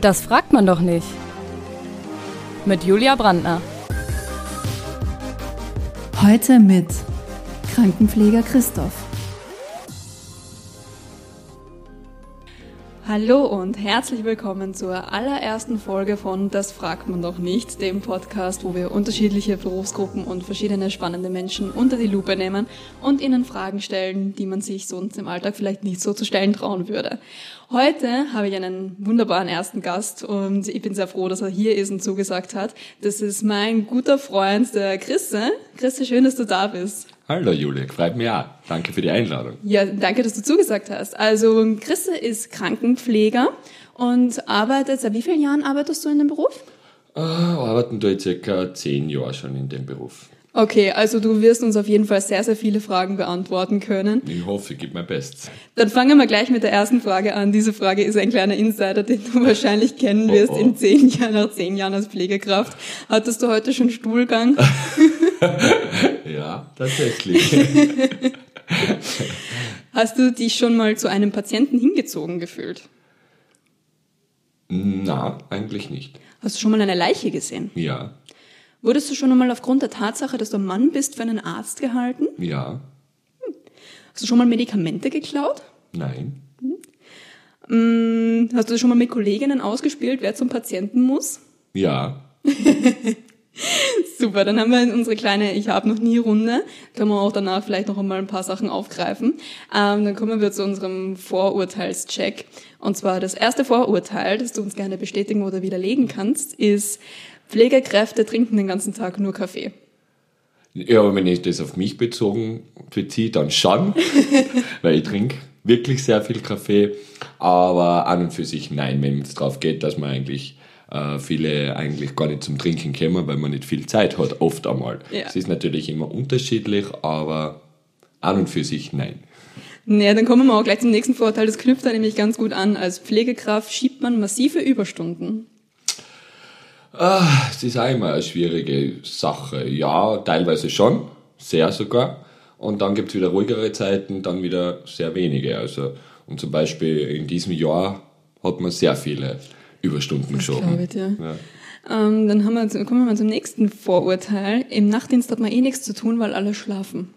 Das fragt man doch nicht. Mit Julia Brandner. Heute mit Krankenpfleger Christoph. Hallo und herzlich willkommen zur allerersten Folge von Das fragt man doch nicht, dem Podcast, wo wir unterschiedliche Berufsgruppen und verschiedene spannende Menschen unter die Lupe nehmen und ihnen Fragen stellen, die man sich sonst im Alltag vielleicht nicht so zu stellen trauen würde. Heute habe ich einen wunderbaren ersten Gast und ich bin sehr froh, dass er hier ist und zugesagt hat. Das ist mein guter Freund, der Chrisse. Chrisse, schön, dass du da bist. Hallo Julia, freut mich auch. Danke für die Einladung. Ja, danke, dass du zugesagt hast. Also Chrisse ist Krankenpfleger und arbeitet, seit wie vielen Jahren arbeitest du in dem Beruf? Arbeiten da jetzt circa 10 Jahre schon in dem Beruf. Okay, also du wirst uns auf jeden Fall sehr, sehr viele Fragen beantworten können. Ich hoffe, ich gebe mein Bestes. Dann fangen wir gleich mit der ersten Frage an. Diese Frage ist ein kleiner Insider, den du wahrscheinlich kennen wirst. Oh. Nach 10 Jahren als Pflegekraft. Hattest du heute schon Stuhlgang? Ja, tatsächlich. Hast du dich schon mal zu einem Patienten hingezogen gefühlt? Na, eigentlich nicht. Hast du schon mal eine Leiche gesehen? Ja. Wurdest du schon einmal aufgrund der Tatsache, dass du ein Mann bist, für einen Arzt gehalten? Ja. Hast du schon mal Medikamente geklaut? Nein. Hast du das schon mal mit Kolleginnen ausgespielt, wer zum Patienten muss? Ja. Super, dann haben wir unsere kleine Ich-hab-noch-nie-Runde. Können wir auch danach vielleicht noch einmal ein paar Sachen aufgreifen. Dann kommen wir zu unserem Vorurteilscheck. Und zwar das erste Vorurteil, das du uns gerne bestätigen oder widerlegen kannst, ist: Pflegekräfte trinken den ganzen Tag nur Kaffee. Ja, aber wenn ich das auf mich beziehe, dann schon, weil ich trinke wirklich sehr viel Kaffee. Aber an und für sich nein, wenn es drauf geht, dass man eigentlich viele eigentlich gar nicht zum Trinken kommen, weil man nicht viel Zeit hat, oft einmal. Ja. Es ist natürlich immer unterschiedlich, aber an und für sich nein. Naja, dann kommen wir auch gleich zum nächsten Vorurteil. Das knüpft da nämlich ganz gut an. Als Pflegekraft schiebt man massive Überstunden. Es ist auch immer eine schwierige Sache. Ja, teilweise schon, sehr sogar. Und dann gibt es wieder ruhigere Zeiten, dann wieder sehr wenige. Also, und zum Beispiel in diesem Jahr hat man sehr viele Überstunden geschoben. Glaube ich, ja. Dann kommen wir mal zum nächsten Vorurteil. Im Nachtdienst hat man eh nichts zu tun, weil alle schlafen.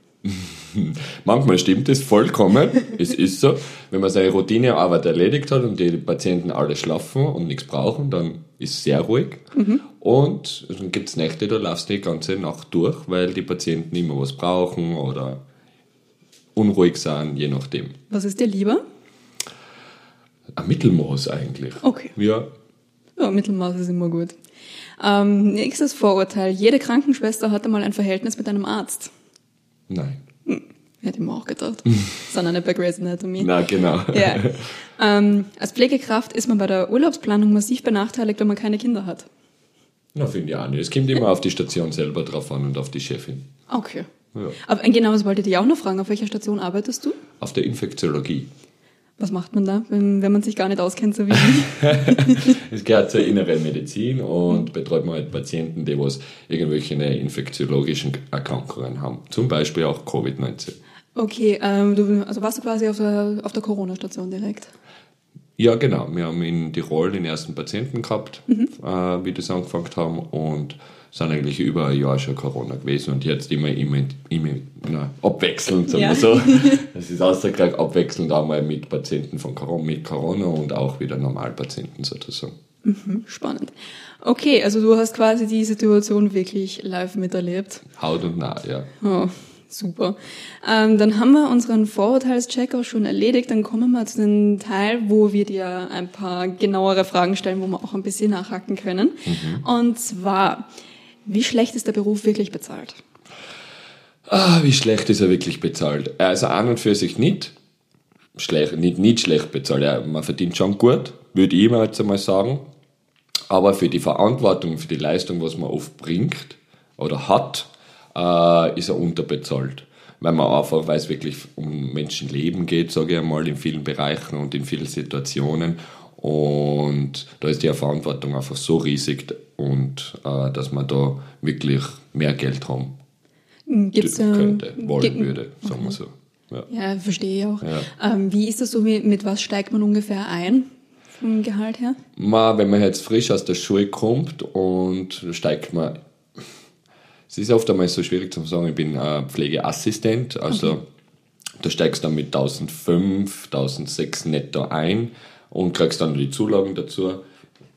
Manchmal stimmt das vollkommen, es ist so. Wenn man seine Routinearbeit erledigt hat und die Patienten alle schlafen und nichts brauchen, dann ist es sehr ruhig. Und dann gibt es Nächte, da laufst du die ganze Nacht durch, weil die Patienten immer was brauchen oder unruhig sind, je nachdem. Was ist dir lieber? Ein Mittelmaß eigentlich. Okay. Ja, Mittelmaß ist immer gut. Nächstes Vorurteil: Jede Krankenschwester hatte mal ein Verhältnis mit einem Arzt. Nein. Hätte ich mir auch gedacht. Sondern nicht bei Grey's Anatomy. Na, genau. Ja. Als Pflegekraft ist man bei der Urlaubsplanung massiv benachteiligt, wenn man keine Kinder hat. Na, finde ich auch nicht. Es kommt immer auf die Station selber drauf an und auf die Chefin. Okay. Ja. Aber genau, das wollte ich dich auch noch fragen. Auf welcher Station arbeitest du? Auf der Infektiologie. Was macht man da, wenn man sich gar nicht auskennt, so wie ich? Es gehört zur inneren Medizin und betreut man halt Patienten, die was irgendwelche infektiologischen Erkrankungen haben. Zum Beispiel auch Covid-19. Okay, also warst du quasi auf der Corona-Station direkt? Ja, genau. Wir haben in Tirol den ersten Patienten gehabt, wie das angefangen haben, und sind eigentlich über ein Jahr schon Corona gewesen und jetzt immer abwechselnd, sagen wir so. Das ist außergleich abwechselnd, einmal mit Patienten mit Corona und auch wieder Normalpatienten sozusagen. Spannend. Okay, also du hast quasi die Situation wirklich live miterlebt. Haut und nah, ja. Oh, super. Dann haben wir unseren Vorurteilscheck auch schon erledigt. Dann kommen wir zu dem Teil, wo wir dir ein paar genauere Fragen stellen, wo wir auch ein bisschen nachhaken können. Und zwar: Wie schlecht ist der Beruf wirklich bezahlt? Wie schlecht ist er wirklich bezahlt? Also an und für sich nicht schlecht bezahlt. Ja, man verdient schon gut, würde ich mir jetzt einmal sagen. Aber für die Verantwortung, für die Leistung, was man oft bringt oder hat, ist er unterbezahlt. Weil man einfach, weil es wirklich um Menschenleben geht, sage ich einmal, in vielen Bereichen und in vielen Situationen. Und da ist die Verantwortung einfach so riesig und dass man da wirklich mehr Geld haben könnte, wollen würde, sagen wir so. Ja, verstehe ich auch. Ja. Wie ist das so, mit was steigt man ungefähr ein? vom Gehalt her? Man, wenn man jetzt frisch aus der Schule kommt und steigt man, es ist oft einmal so schwierig zu sagen, ich bin Pflegeassistent, also okay. Da steigst du dann mit 1.500, 1.600 netto ein und kriegst dann die Zulagen dazu.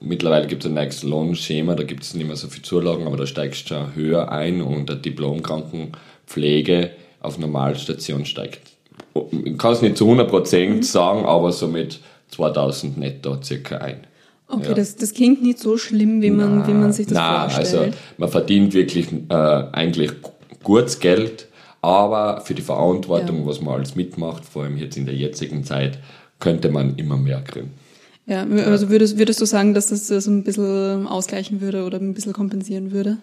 Mittlerweile gibt es ein neues Lohnschema, da gibt es nicht mehr so viel Zulagen, aber da steigst du schon höher ein und der Diplom-Krankenpflege auf Normalstation steigt. Ich kann es nicht zu 100% sagen, aber so mit 2.000 netto circa ein. Okay, ja. Das klingt nicht so schlimm, wie man sich das vorstellt. Also man verdient wirklich eigentlich gutes Geld, aber für die Verantwortung, ja, was man alles mitmacht, vor allem jetzt in der jetzigen Zeit, könnte man immer mehr kriegen. Ja, also würdest du sagen, dass das so ein bisschen ausgleichen würde oder ein bisschen kompensieren würde?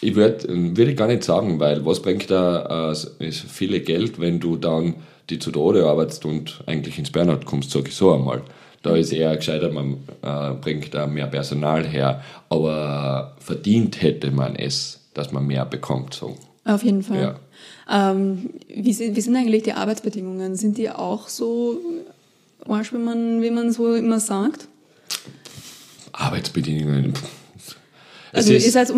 Ich würde gar nicht sagen, weil was bringt da ist viele Geld, wenn du dann die zu Tode arbeitest und eigentlich ins Burnout kommst, sage ich so einmal. Da ist eher gescheiter, man bringt da mehr Personal her, aber verdient hätte man es, dass man mehr bekommt. So. Auf jeden Fall. Ja. Wie sind eigentlich die Arbeitsbedingungen? Sind die auch so... Arsch, wie man so immer sagt? Arbeitsbedingungen. Also ihr seid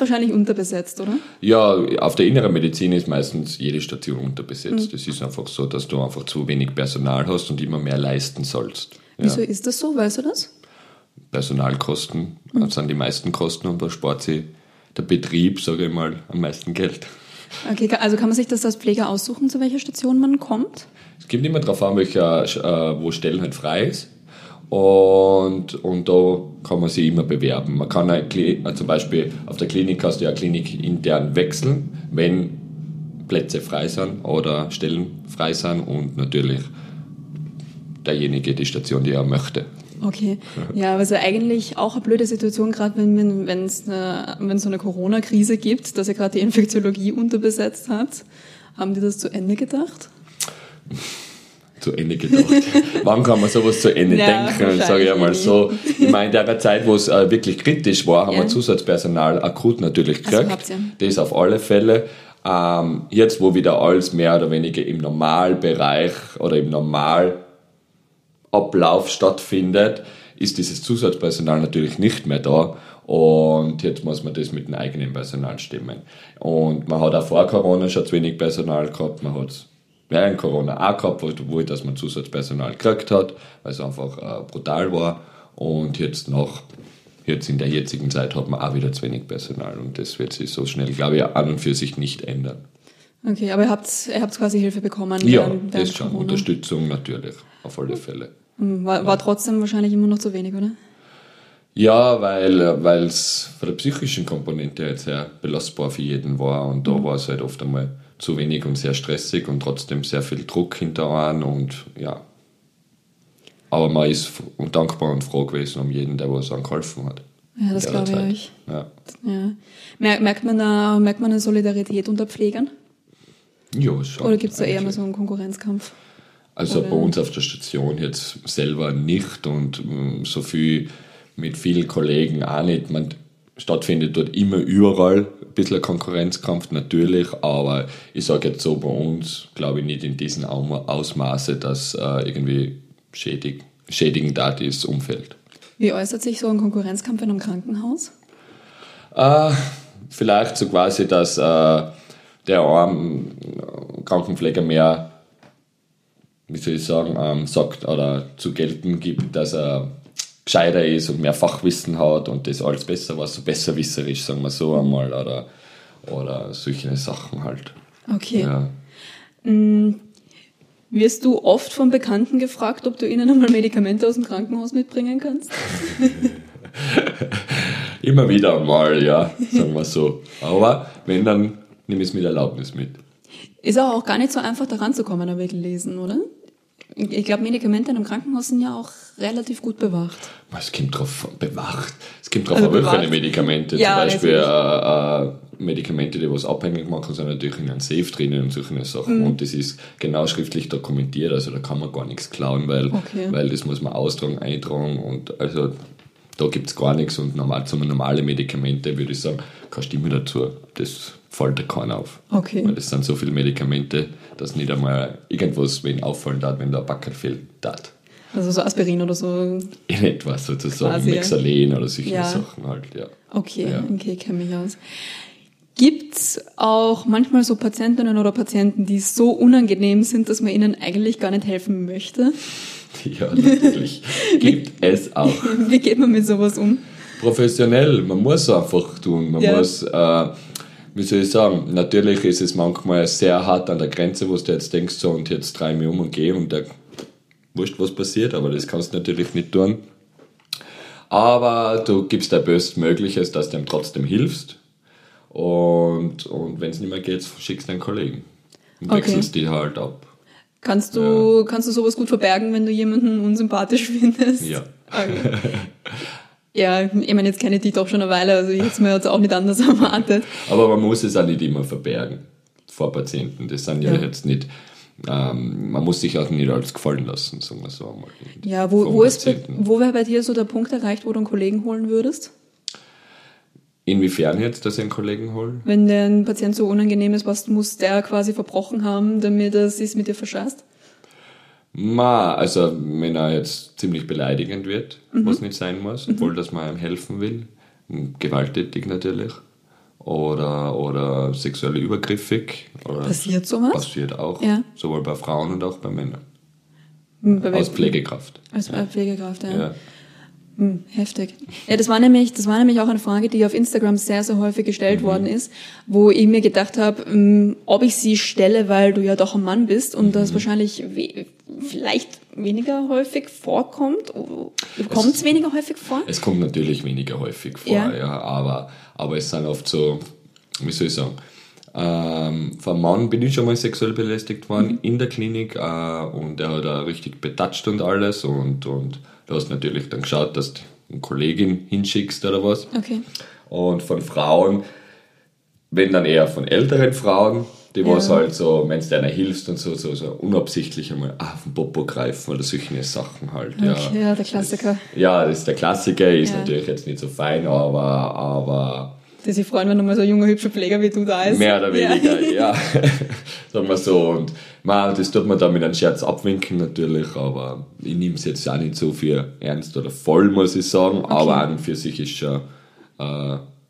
wahrscheinlich unterbesetzt, oder? Ja, auf der inneren Medizin ist meistens jede Station unterbesetzt. Es ist einfach so, dass du einfach zu wenig Personal hast und immer mehr leisten sollst. Ja. Wieso ist das so? Weißt du das? Personalkosten sind die meisten Kosten und da spart sich der Betrieb, sage ich mal, am meisten Geld. Okay, also kann man sich das als Pfleger aussuchen, zu welcher Station man kommt? Es kommt immer darauf an, wo Stellen halt frei ist. Und da kann man sich immer bewerben. Man kann zum Beispiel auf der Klinik, kannst du ja Klinik intern wechseln, wenn Plätze frei sind oder Stellen frei sind und natürlich derjenige die Station, die er möchte. Okay, ja, also eigentlich auch eine blöde Situation, gerade wenn es so eine Corona-Krise gibt, dass ihr gerade die Infektiologie unterbesetzt habt. Haben die das zu Ende gedacht? Zu Ende gedacht. Wann kann man sowas zu Ende denken, sage ich einmal so. Ich meine, in der Zeit, wo es wirklich kritisch war, haben wir Zusatzpersonal akut natürlich gekriegt. Also das auf alle Fälle. Jetzt, wo wieder alles mehr oder weniger im Normalbereich oder im Normalablauf stattfindet, ist dieses Zusatzpersonal natürlich nicht mehr da und jetzt muss man das mit dem eigenen Personal stemmen. Und man hat auch vor Corona schon zu wenig Personal gehabt, man hat es während Corona auch gehabt, dass man Zusatzpersonal gekriegt hat, weil es einfach brutal war und jetzt in der jetzigen Zeit hat man auch wieder zu wenig Personal und das wird sich so schnell, glaube ich, an und für sich nicht ändern. Okay, aber ihr habt quasi Hilfe bekommen? Ja, das schon, Corona. Unterstützung natürlich, auf alle Fälle. War trotzdem wahrscheinlich immer noch zu wenig, oder? Ja, weil es von der psychischen Komponente jetzt sehr belastbar für jeden war und da war es halt oft einmal zu wenig und sehr stressig und trotzdem sehr viel Druck hinter einem und ja. Aber man ist dankbar und froh gewesen um jeden, der was einem geholfen hat. Ja, das glaube ich. Ja. Merkt man eine Solidarität unter Pflegern? Ja, schon. Oder gibt es da eher mal so einen Konkurrenzkampf? Also bei uns auf der Station jetzt selber nicht und so viel mit vielen Kollegen auch nicht. Man stattfindet dort immer überall ein bisschen ein Konkurrenzkampf, natürlich, aber ich sage jetzt so, bei uns glaube ich nicht in diesem Ausmaße, dass irgendwie schädigend da das Umfeld. Wie äußert sich so ein Konkurrenzkampf in einem Krankenhaus? Vielleicht so quasi, dass der arme Krankenpfleger mehr, wie soll ich sagen, sagt oder zu gelten gibt, dass er gescheiter ist und mehr Fachwissen hat und das alles besser war, so besserwisserisch, sagen wir so einmal, oder solche Sachen halt. Okay. Ja. Wirst du oft von Bekannten gefragt, ob du ihnen einmal Medikamente aus dem Krankenhaus mitbringen kannst? Immer wieder mal, ja, sagen wir so. Aber wenn, dann nehme ich es mit Erlaubnis mit. Ist auch gar nicht so einfach, da ranzukommen, habe ich gelesen, oder? Ich glaube, Medikamente in einem Krankenhaus sind ja auch relativ gut bewacht. Es kommt drauf an, bewacht. Es kommt drauf an, welche Medikamente. Ja, zum Beispiel Medikamente, die was abhängig machen, sind natürlich in einem Safe drinnen und solche Sachen. Und das ist genau schriftlich dokumentiert, also da kann man gar nichts klauen, weil das muss man austragen, eintragen und also da gibt es gar nichts. Und normale Medikamente, würde ich sagen, keine Stimme dazu. Das fällt dir keiner auf. Okay. Weil das sind so viele Medikamente, dass nicht einmal irgendwas wen auffallen darf, wenn da ein Packerl fehlt. Also so Aspirin oder so? In etwas sozusagen, quasi, Mexalen oder solche Sachen halt, ja. Okay, kenne mich aus. Gibt's auch manchmal so Patientinnen oder Patienten, die so unangenehm sind, dass man ihnen eigentlich gar nicht helfen möchte? Ja, natürlich. Gibt es auch. Wie geht man mit sowas um? Professionell, man muss einfach tun. Man muss, wie soll ich sagen, natürlich ist es manchmal sehr hart an der Grenze, wo du jetzt denkst, so, und jetzt dreh mich um und geh und da wurscht, was passiert, aber das kannst du natürlich nicht tun. Aber du gibst dein Bestmögliches, dass du ihm trotzdem hilfst. Und wenn es nicht mehr geht, schickst du einen Kollegen und wechselst die halt ab. Kannst du sowas gut verbergen, wenn du jemanden unsympathisch findest? Ja. Okay. Ja, ich meine, jetzt kenne ich dich doch schon eine Weile, also ich hätte es mir jetzt auch nicht anders erwartet. Aber man muss es auch nicht immer verbergen vor Patienten. Das sind ja jetzt nicht... man muss sich auch nicht alles gefallen lassen, sagen wir so einmal. Ja, wo wäre bei dir so der Punkt erreicht, wo du einen Kollegen holen würdest? Inwiefern jetzt, dass ich einen Kollegen hole? Wenn der ein Patient so unangenehm ist, was muss der quasi verbrochen haben, damit er es mit dir verscheißt? Also wenn er jetzt ziemlich beleidigend wird, was nicht sein muss, obwohl dass man ihm helfen will, gewalttätig natürlich, oder sexuell übergriffig. Oder passiert sowas? Passiert auch, sowohl bei Frauen und auch bei Männern. Als Pflegekraft. Als Pflegekraft. Heftig. Ja, das war nämlich auch eine Frage, die auf Instagram sehr, sehr häufig gestellt worden ist, wo ich mir gedacht habe, ob ich sie stelle, weil du ja doch ein Mann bist und das wahrscheinlich vielleicht weniger häufig vorkommt. Kommt es weniger häufig vor? Es kommt natürlich weniger häufig vor, aber es sind oft so, wie soll ich sagen, von Mann bin ich schon mal sexuell belästigt worden in der Klinik und er hat da richtig betatscht und alles und du hast natürlich dann geschaut, dass du eine Kollegin hinschickst oder was. Okay. Und von Frauen, wenn dann eher von älteren Frauen, die was halt so, wenn du einer hilfst und so unabsichtlich einmal auf den Popo greifen oder solche Sachen halt. Okay, ja, der Klassiker. Das ist der Klassiker, ist natürlich jetzt nicht so fein, aber die sich freuen, wenn mal so ein junger, hübscher Pfleger wie du da ist. Mehr oder weniger, sagen wir so. Und das tut man dann mit einem Scherz abwinken natürlich, aber ich nehme es jetzt auch nicht so viel ernst oder voll, muss ich sagen. Okay. Aber an und für sich ist schon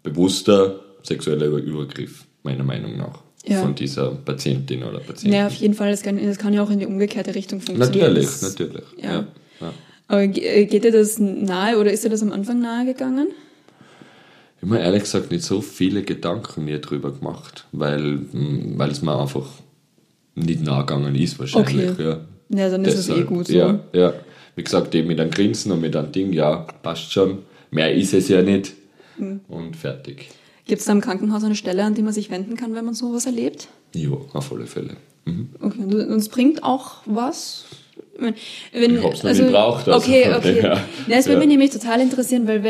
bewusster sexueller Übergriff, meiner Meinung nach, von dieser Patientin oder Patienten. Ja, auf jeden Fall. Das kann ja auch in die umgekehrte Richtung funktionieren. Natürlich. Ja. Aber geht dir das nahe oder ist dir das am Anfang nahe gegangen? Ich habe mir ehrlich gesagt nicht so viele Gedanken mir drüber gemacht, weil es mir einfach nicht nahe gegangen ist wahrscheinlich. Okay. Ja, dann ist es eh gut so. Ja. Wie gesagt, eben mit einem Grinsen und mit einem Ding, passt schon. Mehr ist es ja nicht. Und fertig. Gibt es da im Krankenhaus eine Stelle, an die man sich wenden kann, wenn man sowas erlebt? Ja, auf alle Fälle. Okay, und es bringt auch was? Ich habe es noch nie gebraucht. Also, okay. Es würde mich nämlich total interessieren, weil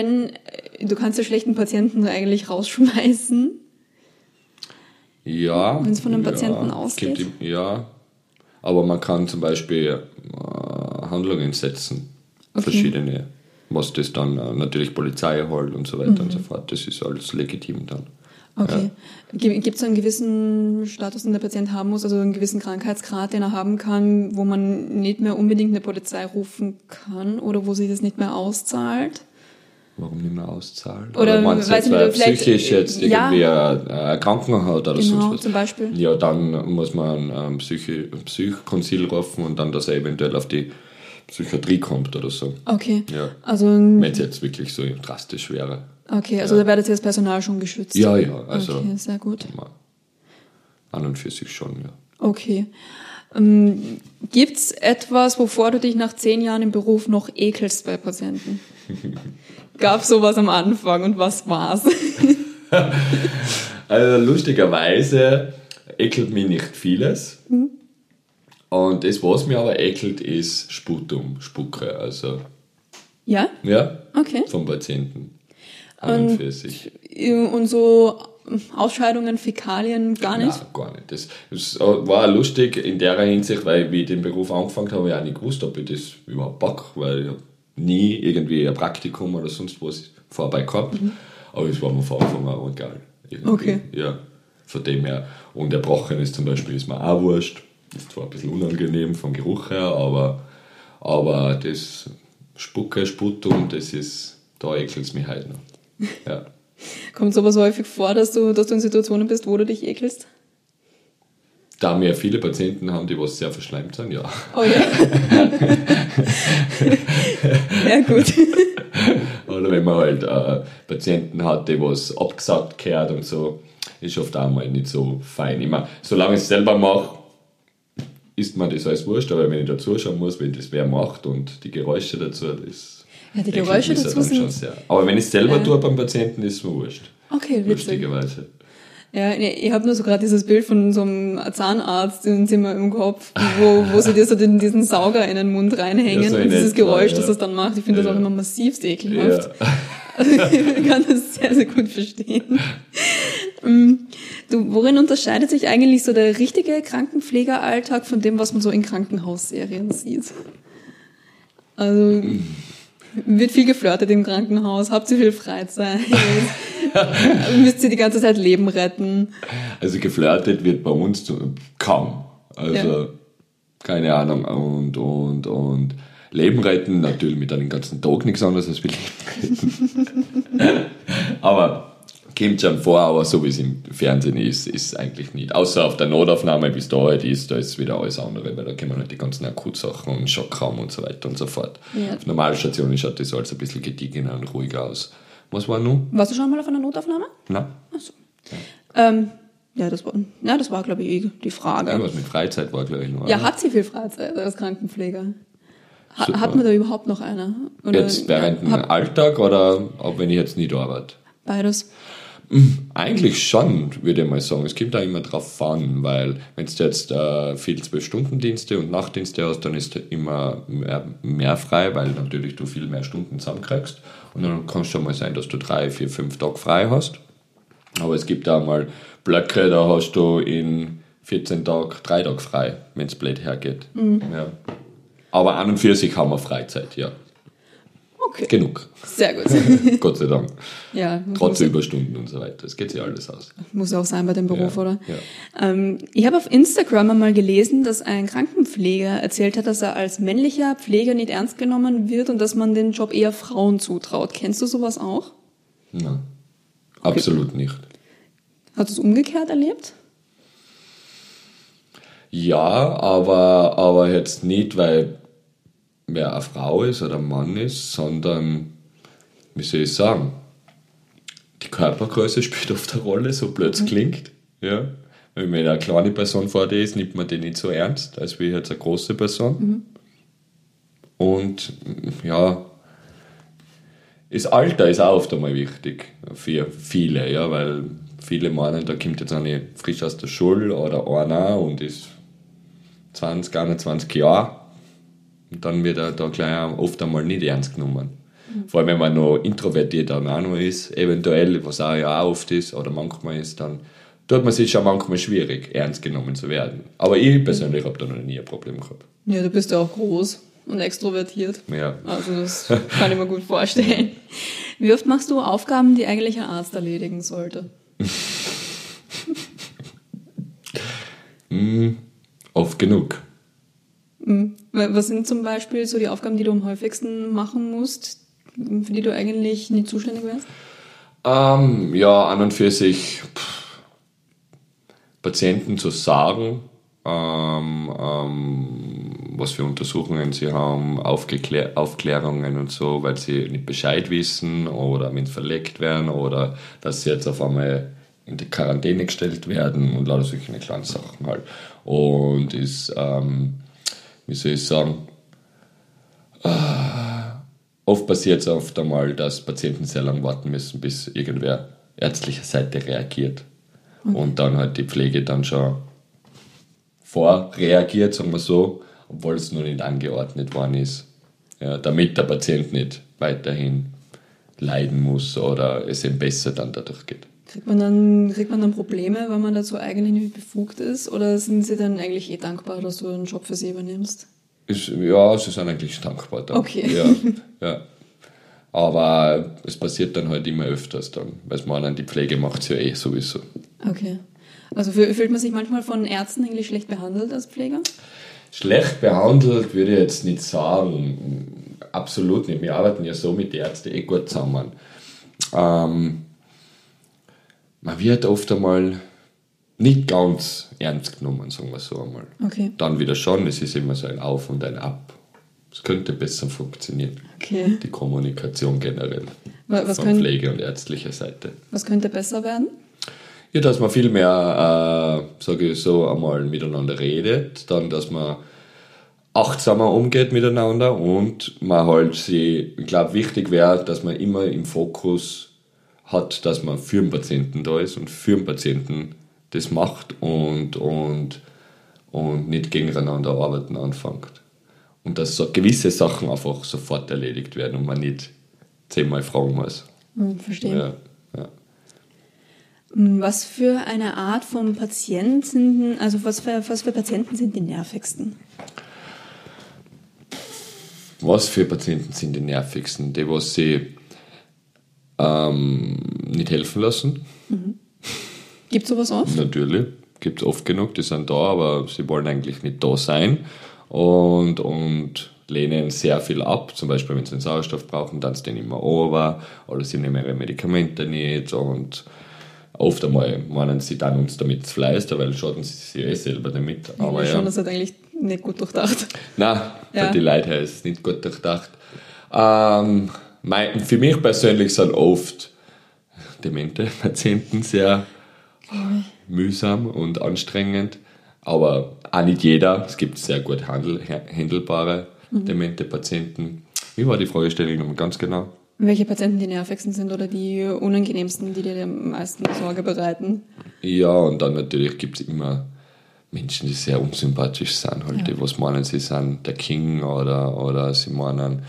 du kannst ja schlechten Patienten eigentlich rausschmeißen. Ja. Wenn es von einem Patienten ausgeht. Aber man kann zum Beispiel Handlungen setzen. Verschiedene. Was das dann natürlich Polizei holt und so weiter und so fort. Das ist alles legitim dann. Okay. Ja. Gibt es einen gewissen Status, den der Patient haben muss, also einen gewissen Krankheitsgrad, den er haben kann, wo man nicht mehr unbedingt eine Polizei rufen kann oder wo sich das nicht mehr auszahlt? Warum nicht mehr auszahlen? Oder meinst du jetzt, weil er psychisch jetzt irgendwie eine Krankheit hat oder so? Genau, zum Beispiel. Ja, dann muss man ein Psychkonsil rufen und dann, dass er eventuell auf die Psychiatrie kommt oder so. Okay. Ja. Also, wenn es jetzt wirklich so drastisch wäre. Okay, also da werdet ihr das Personal schon geschützt. Ja, also. Okay, sehr gut. An und für sich schon, ja. Okay. Gibt's etwas, wovor du dich nach 10 Jahren im Beruf noch ekelst bei Patienten? Gab sowas am Anfang und was war's? Also lustigerweise ekelt mich nicht vieles. Und das, was mich aber ekelt, ist Sputum, Spucke, also. Ja? Ja, okay. Vom Patienten. An und für sich. Und so Ausscheidungen, Fäkalien, gar nicht? Nein, gar nicht. Das war lustig in der Hinsicht, weil wie ich den Beruf angefangen habe, habe ich auch nicht gewusst, ob ich das überhaupt packe, weil ich habe nie irgendwie ein Praktikum oder sonst was vorbei gehabt. Aber es war mir von Anfang an egal. Okay. Ja, von dem her. Und Erbrochenes zum Beispiel ist mir auch wurscht. Ist zwar ein bisschen unangenehm vom Geruch her, aber Aber das Spucke, Sputum, das ist, da ekelt es mich halt noch. Ja. Kommt sowas häufig vor, dass du in Situationen bist, wo du dich ekelst? Da wir viele Patienten haben, die was sehr verschleimt sind, ja. Oh ja. Ja, gut. Oder wenn man halt Patienten hat, die was abgesagt gehört und so, ist oft auch mal nicht so fein. Ich meine, solange ich es selber mache, ist mir das alles wurscht, aber wenn ich da zuschauen muss, wenn das wer macht und die Geräusche dazu, das... Ja, die Geräusche dazu sind... Sehr. Aber wenn ich es selber tue beim Patienten, ist es mir wurscht. Okay, lustigerweise. Ja, ich habe nur so gerade dieses Bild von so einem Zahnarzt im Zimmer im Kopf, wo sie dir so diesen Sauger in den Mund reinhängen, ja, so und dieses Geräusch, das es dann macht. Ich finde das auch immer massivst ekelhaft. Ja. Ich kann das sehr, sehr gut verstehen. Du, worin unterscheidet sich eigentlich so der richtige Krankenpflegeralltag von dem, was man so in Krankenhausserien sieht? Also, wird viel geflirtet im Krankenhaus? Habt ihr viel Freizeit? Müsst ihr die ganze Zeit Leben retten? Also geflirtet wird bei uns kaum. Also, keine Ahnung. Und Leben retten, natürlich mit einem ganzen Tag nichts anderes als wir Leben retten. Aber kommt schon vor, aber so wie es im Fernsehen ist, ist es eigentlich nicht. Außer auf der Notaufnahme, bis da halt ist, da ist wieder alles andere, weil da kommen halt die ganzen Akutsachen und Schockraum und so weiter und so fort. Ja. Auf Normalstationen schaut das alles ein bisschen gediegener und ruhiger aus. Was war nun? Warst du schon mal auf einer Notaufnahme? Nein. Ach so. Ja. Das war, glaube ich, die Frage. Ja, was mit Freizeit war, glaube ich, nur. Ja, hat sie viel Freizeit als Krankenpfleger? Hat man da überhaupt noch eine? Oder jetzt während dem Alltag oder auch wenn ich jetzt nicht arbeite? Beides. Eigentlich schon, würde ich mal sagen. Es kommt da immer drauf an, weil wenn du jetzt viel 12-Stunden-Dienste und Nachtdienste hast, dann ist immer mehr frei, weil natürlich du viel mehr Stunden zusammenkriegst. Und dann kann es schon mal sein, dass du 3, 4, 5 Tage frei hast. Aber es gibt auch mal Blöcke, da hast du in 14 Tagen 3 Tage frei, wenn es blöd hergeht. Mhm. Ja. Aber an und für sich haben wir Freizeit, ja. Okay. Genug. Sehr gut. Gott sei Dank. Ja, trotz Überstunden und so weiter. Das geht sich alles aus. Muss auch sein bei dem Beruf, ja, oder? Ja. Ich habe auf Instagram einmal gelesen, dass ein Krankenpfleger erzählt hat, dass er als männlicher Pfleger nicht ernst genommen wird und dass man den Job eher Frauen zutraut. Kennst du sowas auch? Nein, absolut nicht. Hast du es umgekehrt erlebt? Ja, aber jetzt nicht, weil wer eine Frau ist oder ein Mann ist, sondern, wie soll ich sagen, die Körpergröße spielt oft eine Rolle, so blöd es klingt. Ja. Wenn mir eine kleine Person vor dir ist, nimmt man die nicht so ernst, als wie jetzt eine große Person. Mhm. Und ja, das Alter ist auch oft einmal wichtig für viele, ja, weil viele meinen, da kommt jetzt eine frisch aus der Schule oder einer und ist 20, 21 Jahre. Und dann wird er da gleich oft einmal nicht ernst genommen. Mhm. Vor allem, wenn man noch introvertiert dann auch noch ist, eventuell, was auch ja auch oft ist, oder manchmal ist, dann tut man sich schon manchmal schwierig, ernst genommen zu werden. Aber ich persönlich habe da noch nie ein Problem gehabt. Ja, du bist ja auch groß und extrovertiert. Ja. Also das kann ich mir gut vorstellen. Wie oft machst du Aufgaben, die eigentlich ein Arzt erledigen sollte? Oft genug. Was sind zum Beispiel so die Aufgaben, die du am häufigsten machen musst, für die du eigentlich nicht zuständig wärst? An und für sich Patienten zu sagen, was für Untersuchungen sie haben, Aufklärungen und so, weil sie nicht Bescheid wissen oder wenn sie verlegt werden oder dass sie jetzt auf einmal in die Quarantäne gestellt werden und lauter solche kleinen Sachen halt. Und ist... wie soll ich sagen, oft passiert es oft einmal, dass Patienten sehr lange warten müssen, bis irgendwer ärztlicher Seite reagiert. Okay. Und dann halt die Pflege dann schon vorreagiert, sagen wir so, obwohl es noch nicht angeordnet worden ist, ja, damit der Patient nicht weiterhin leiden muss oder es ihm besser dann dadurch geht. Kriegt man dann Probleme, wenn man dazu eigentlich nicht befugt ist? Oder sind sie dann eigentlich dankbar, dass du einen Job für sie übernimmst? Sie sind eigentlich dankbar dann. Okay. Ja. Aber es passiert dann halt immer öfters dann, weil man dann die Pflege macht es ja sowieso. Okay. Also fühlt man sich manchmal von Ärzten eigentlich schlecht behandelt als Pfleger? Schlecht behandelt würde ich jetzt nicht sagen, absolut nicht. Wir arbeiten ja so mit den Ärzten eh gut zusammen. Man wird oft einmal nicht ganz ernst genommen, sagen wir so einmal. Okay. Dann wieder schon, es ist immer so ein Auf und ein Ab. Es könnte besser funktionieren, okay. Die Kommunikation generell von Pflege- und ärztlicher Seite. Was könnte besser werden? Ja, dass man viel mehr, sage ich so, einmal miteinander redet, dann, dass man achtsamer umgeht miteinander und man halt sie, ich glaube, wichtig wäre, dass man immer im Fokus hat, dass man für den Patienten da ist und für den Patienten das macht und nicht gegeneinander arbeiten anfängt. Und dass so gewisse Sachen einfach sofort erledigt werden und man nicht 10-mal fragen muss. Verstehe. Ja. Was für eine Art von Patienten, also was für Patienten sind die nervigsten? Was für Patienten sind die nervigsten? Die, was sie nicht helfen lassen. Mhm. Gibt es sowas oft? Natürlich, gibt es oft genug, die sind da, aber sie wollen eigentlich nicht da sein und lehnen sehr viel ab, zum Beispiel wenn sie einen Sauerstoff brauchen, dann sind sie nicht mehr over oder sie nehmen ihre Medikamente nicht und oft einmal meinen sie dann uns damit zu Fleister, weil schaden sie sich eh selber damit. Aber ja, schon, das hat eigentlich nicht gut durchdacht. Nein, ja. Für die Leute her ist es nicht gut durchdacht. Für mich persönlich sind oft demente Patienten sehr mühsam und anstrengend, aber auch nicht jeder. Es gibt sehr gut handelbare demente Patienten. Wie war die Fragestellung nochmal ganz genau? Welche Patienten die nervigsten sind oder die unangenehmsten, die dir am meisten Sorge bereiten? Ja, und dann natürlich gibt es immer Menschen, die sehr unsympathisch sind. Halt, ja. Die, was meinen, sie sind der King oder sie meinen,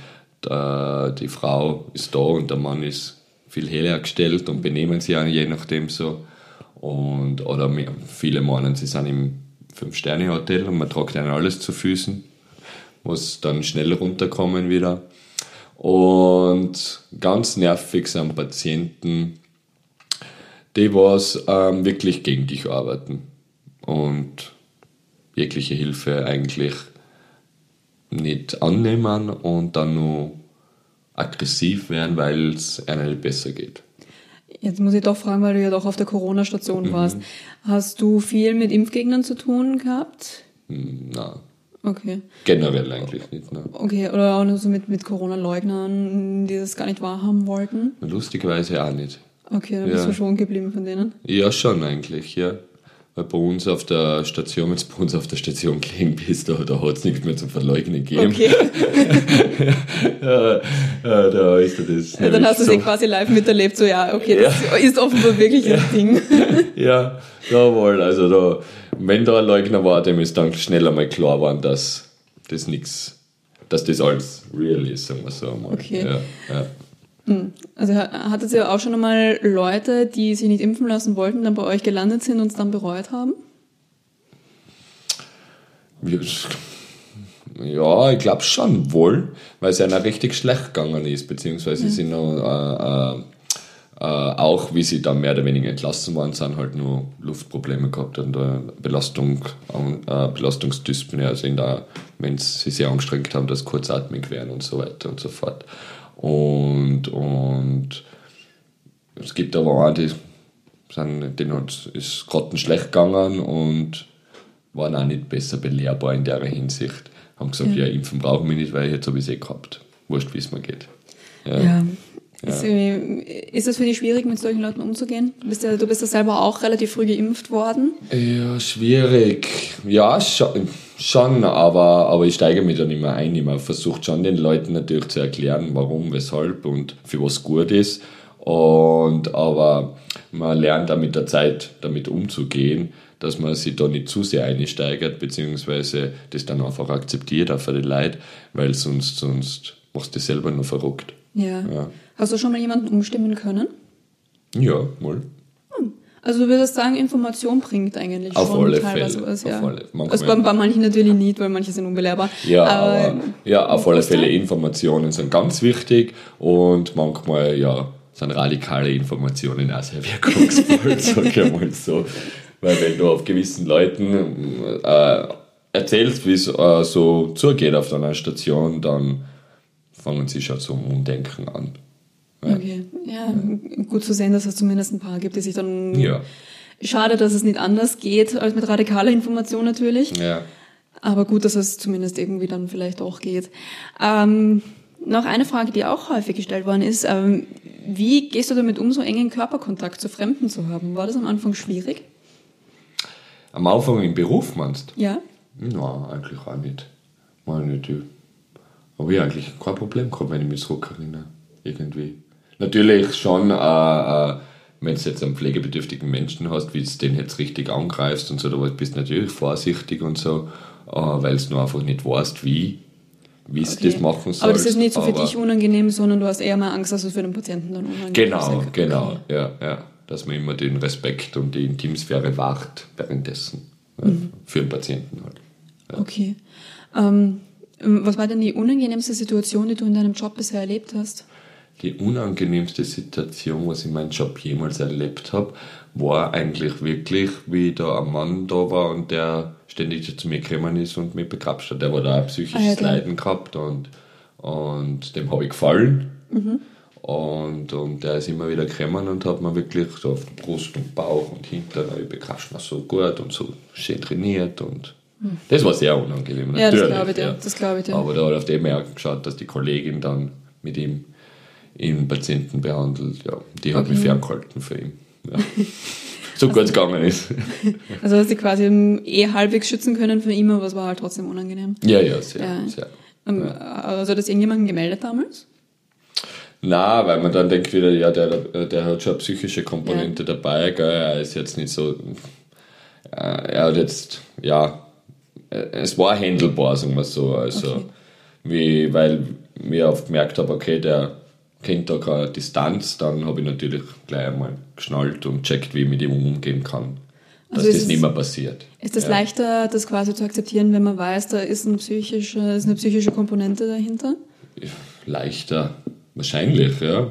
die Frau ist da und der Mann ist viel heller gestellt und benehmen sie auch je nachdem so. Oder viele meinen, sie sind im 5-Sterne-Hotel und man tragt ihnen alles zu Füßen, muss dann schnell runterkommen wieder. Und ganz nervig sind Patienten, die was wirklich gegen dich arbeiten und jegliche Hilfe eigentlich nicht annehmen und dann nur aggressiv werden, weil es einer nicht besser geht. Jetzt muss ich doch fragen, weil du ja doch auf der Corona-Station warst. Hast du viel mit Impfgegnern zu tun gehabt? Nein. Okay. Generell eigentlich nicht. Ne? Okay, oder auch nur so mit Corona-Leugnern, die das gar nicht wahrhaben wollten? Lustigerweise auch nicht. Okay, dann bist du schon geblieben von denen? Ja, schon eigentlich, ja. Weil bei uns auf der Station, wenn du bei uns auf der Station gelegen bist, da hat es nichts mehr zum Verleugnen gegeben. Okay. Da ist das. Ja, dann hast du es quasi live miterlebt, so ja, okay, das ist offenbar wirklich das Ding. Ja, jawohl, also da. Wenn da ein Leugner war, dem ist dann schnell einmal klar geworden, dass das nichts, dass das alles real ist, sagen wir so einmal. Okay. Ja. Also hattet ihr auch schon einmal Leute, die sich nicht impfen lassen wollten, dann bei euch gelandet sind und es dann bereut haben? Ja, ich glaube schon wohl, weil es einer richtig schlecht gegangen ist, beziehungsweise sie noch... auch wie sie dann mehr oder weniger entlassen waren, sind halt nur Luftprobleme gehabt und Belastungsdyspnoe, also wenn sie sich angestrengt haben, dass kurzatmig wären und so weiter und so fort. Und es gibt aber auch, denen ist grottenschlecht gegangen und waren auch nicht besser belehrbar in der Hinsicht. Haben gesagt, ja impfen brauchen wir nicht, weil jetzt habe ich es eh gehabt. Wurscht, wie es mir geht. Ja. Ja. Ist das für dich schwierig, mit solchen Leuten umzugehen? Du bist ja selber auch relativ früh geimpft worden. Ja, schwierig. Ja, schon aber ich steige mich dann immer ein. Man versucht schon den Leuten natürlich zu erklären, warum, weshalb und für was gut ist. Aber man lernt auch mit der Zeit damit umzugehen, dass man sich da nicht zu sehr einsteigert, beziehungsweise das dann einfach akzeptiert, auch für die Leute, weil sonst machst du dich selber nur verrückt. Ja. Hast du schon mal jemanden umstimmen können? Ja, mal. Also du würdest sagen, Information bringt eigentlich auf schon alle teilweise Fälle. Auf alle Fälle. Also bei manchen natürlich nicht, weil manche sind unbelehrbar. Ja, aber auf alle Fälle Informationen sind ganz wichtig und manchmal sind radikale Informationen auch sehr wirkungsvoll, sag ich mal so. Weil wenn du auf gewissen Leuten erzählst, wie es so zugeht auf deiner Station, dann fangen sie schon zum Umdenken an. Ja. Okay, ja, gut zu sehen, dass es zumindest ein paar gibt, die sich dann... Ja. Schade, dass es nicht anders geht als mit radikaler Information natürlich. Ja. Aber gut, dass es zumindest irgendwie dann vielleicht auch geht. Noch eine Frage, die auch häufig gestellt worden ist. Wie gehst du damit um, so engen Körperkontakt zu Fremden zu haben? War das am Anfang schwierig? Am Anfang im Beruf, meinst du? Ja. Nein, eigentlich auch nicht. Aber ich eigentlich kein Problem gehabt, wenn ich mich zurückerinnere. Irgendwie. Natürlich schon... wenn du jetzt einen pflegebedürftigen Menschen hast, wie du den jetzt richtig angreifst und so, da bist du natürlich vorsichtig und so, weil du nur einfach nicht weißt, wie okay. du das machen sollst. Aber das ist nicht so für dich unangenehm, sondern du hast eher mal Angst, dass es für den Patienten dann unangenehm ist. Genau, okay. ja. Dass man immer den Respekt und die Intimsphäre wahrt währenddessen. Mhm. Für den Patienten halt. Ja. Okay. Was war denn die unangenehmste Situation, die du in deinem Job bisher erlebt hast? Die unangenehmste Situation, was ich in meinem Job jemals erlebt habe, war eigentlich wirklich, wie da ein Mann da war und der ständig zu mir gekommen ist und mich begrapscht hat. Der war da ein psychisches Leiden gehabt und dem habe ich gefallen. Mhm. Und der ist immer wieder gekommen und hat mir wirklich so auf die Brust und Bauch und Hintern, ich begrapscht mir so gut und so schön trainiert und... Das war sehr unangenehm, natürlich. Ja, das glaube ich dir. Ja. Aber da hat auf dem Merk geschaut, dass die Kollegin dann mit ihm im Patienten behandelt, ja. Die hat mich ferngehalten für ihn. Ja. So also, gut es gegangen ist. Also hast du quasi halbwegs schützen können von ihm, aber es war halt trotzdem unangenehm. Ja, sehr. Also hat das irgendjemanden gemeldet damals? Nein, weil man dann denkt wieder, ja, der hat schon eine psychische Komponente dabei, gell, er ist jetzt nicht so... Er hat jetzt, ja... Es war handelbar, sagen wir so. Also, weil wir oft gemerkt haben, okay, der kennt da keine Distanz, dann habe ich natürlich gleich einmal geschnallt und checkt, wie ich mit ihm umgehen kann, dass also das nicht mehr passiert. Ist das leichter, das quasi zu akzeptieren, wenn man weiß, da ist eine psychische Komponente dahinter? Leichter, wahrscheinlich, ja.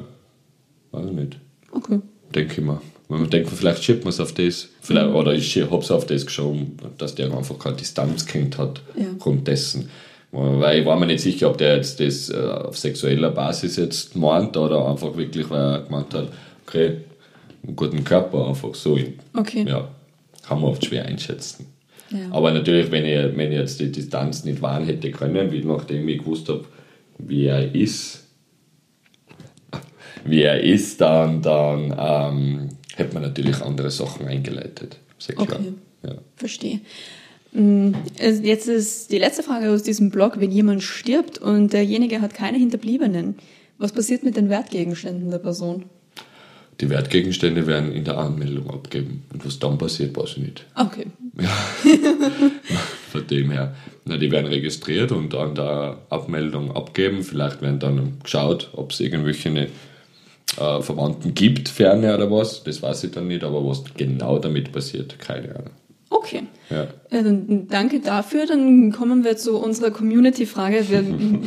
Weiß nicht. Okay. Denke ich mal. Wenn man denkt, vielleicht schiebt man es auf das, oder ich habe es auf das geschoben, dass der einfach keine Distanz kennt hat, aufgrund dessen. Weil ich war mir nicht sicher, ob der jetzt das auf sexueller Basis jetzt meint oder einfach wirklich, weil er gemeint hat, okay, einen guten Körper einfach so. Kann man oft schwer einschätzen. Ja. Aber natürlich, wenn ich jetzt die Distanz nicht wahren hätte können, nachdem ich gewusst habe, wie er ist, dann hätte man natürlich andere Sachen eingeleitet. Sehr klar. Okay. Ja. Verstehe. Jetzt ist die letzte Frage aus diesem Blog, wenn jemand stirbt und derjenige hat keine Hinterbliebenen, was passiert mit den Wertgegenständen der Person? Die Wertgegenstände werden in der Anmeldung abgegeben. Und was dann passiert, weiß ich nicht. Okay. Ja. Von dem her. Na, die werden registriert und an der Abmeldung abgeben. Vielleicht werden dann geschaut, ob es irgendwelche Verwandten gibt, ferne oder was. Das weiß ich dann nicht, aber was genau damit passiert, keine Ahnung. Okay, dann danke dafür. Dann kommen wir zu unserer Community-Frage.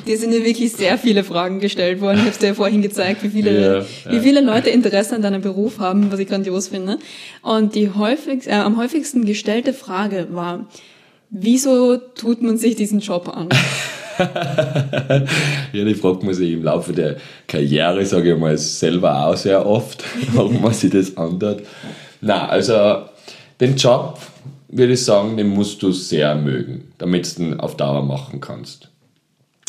Dir sind ja wirklich sehr viele Fragen gestellt worden. Ich habe es dir ja vorhin gezeigt, wie viele Leute Interesse an deinem Beruf haben, was ich grandios finde. Und die am häufigsten gestellte Frage war, wieso tut man sich diesen Job an? Ja, die fragt man sich im Laufe der Karriere, sage ich mal, selber auch sehr oft, warum man sich das antut. Nein, also... Den Job, würde ich sagen, den musst du sehr mögen, damit du ihn auf Dauer machen kannst.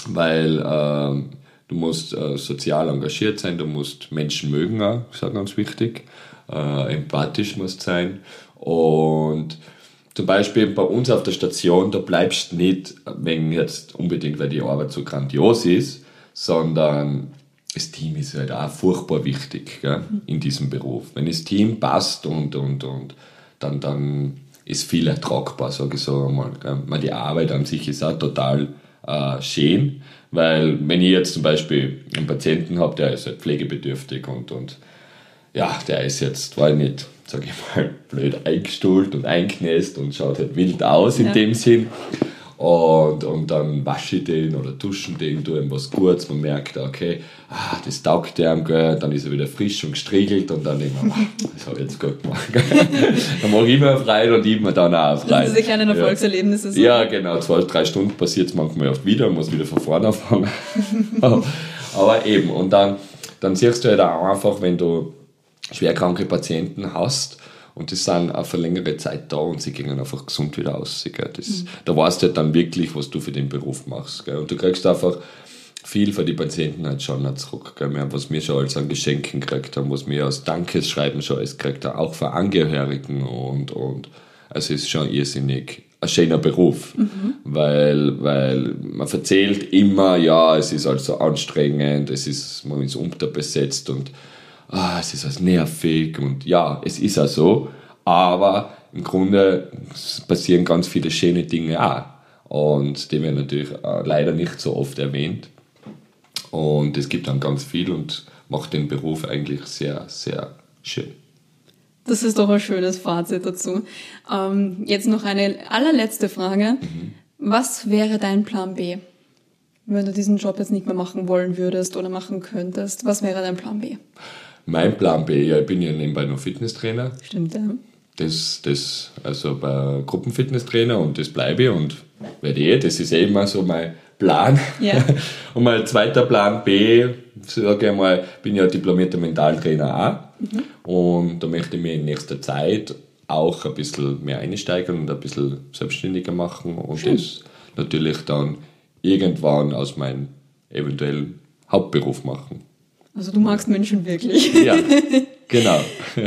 Weil du musst sozial engagiert sein, du musst Menschen mögen auch, ist auch ganz wichtig. Empathisch musst sein. Und zum Beispiel bei uns auf der Station, da bleibst du nicht wegen jetzt unbedingt, weil die Arbeit so grandios ist, sondern das Team ist halt auch furchtbar wichtig, gell, in diesem Beruf. Wenn das Team passt und dann ist viel ertragbar, sage ich so einmal. Die Arbeit an sich ist auch total schön, weil wenn ich jetzt zum Beispiel einen Patienten habe, der ist halt pflegebedürftig und der ist jetzt, weiß nicht, sage ich mal, blöd eingestuhlt und einknäst und schaut halt wild aus in dem Sinn. Und dann wasche ich den oder duschen den, tue ihm was Gutes, man merkt, okay, das taugt dem, gell, dann ist er wieder frisch und gestriegelt und dann denkt man, das habe ich jetzt gut gemacht. Dann mache ich mir Freude und ich mir dann auch Freude. Das ist sicher ein Erfolgserlebnis. Ja, genau, 2-3 Stunden passiert es manchmal oft wieder, muss wieder von vorne anfangen. Aber eben, und dann siehst du halt auch einfach, wenn du schwerkranke Patienten hast, und die sind auch für längere Zeit da und sie gehen einfach gesund wieder aus. Das, da weißt du halt dann wirklich, was du für den Beruf machst. Gell? Und du kriegst einfach viel für die Patienten halt schon auch zurück. Gell? Was wir schon alles an Geschenken gekriegt haben, was wir aus Dankeschreiben schon alles gekriegt haben, auch für Angehörigen und. Also es ist schon irrsinnig ein schöner Beruf, weil man erzählt immer, ja, es ist halt so anstrengend, man ist unterbesetzt und es ist alles nervig und ja, es ist auch so, aber im Grunde passieren ganz viele schöne Dinge auch und die werden natürlich leider nicht so oft erwähnt und es gibt dann ganz viel und macht den Beruf eigentlich sehr, sehr schön. Das ist doch ein schönes Fazit dazu. Jetzt noch eine allerletzte Frage. Was wäre dein Plan B, wenn du diesen Job jetzt nicht mehr machen wollen würdest oder machen könntest? Was wäre dein Plan B? Mein Plan B, ja, ich bin ja nebenbei noch Fitnesstrainer. Stimmt, ja. Das, also bei Gruppenfitnesstrainer und das bleibe ich und werde ich. Das ist eben mal so mein Plan. Ja. Und mein zweiter Plan B, sage ich mal, bin ja diplomierter Mentaltrainer auch. Und da möchte ich mich in nächster Zeit auch ein bisschen mehr einsteigen und ein bisschen selbstständiger machen. Und das natürlich dann irgendwann aus meinem eventuellen Hauptberuf machen. Also du magst Menschen wirklich. Ja, genau.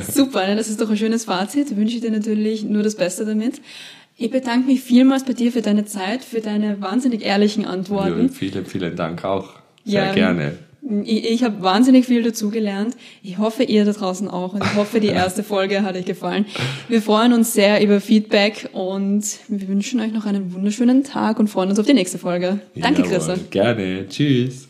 Super, das ist doch ein schönes Fazit. Wünsche ich dir natürlich nur das Beste damit. Ich bedanke mich vielmals bei dir für deine Zeit, für deine wahnsinnig ehrlichen Antworten. Ja, vielen, vielen Dank auch. Sehr gerne. Ich habe wahnsinnig viel dazugelernt. Ich hoffe, ihr da draußen auch. Und ich hoffe, die erste Folge hat euch gefallen. Wir freuen uns sehr über Feedback und wir wünschen euch noch einen wunderschönen Tag und freuen uns auf die nächste Folge. Danke, Christoph. Gerne. Tschüss.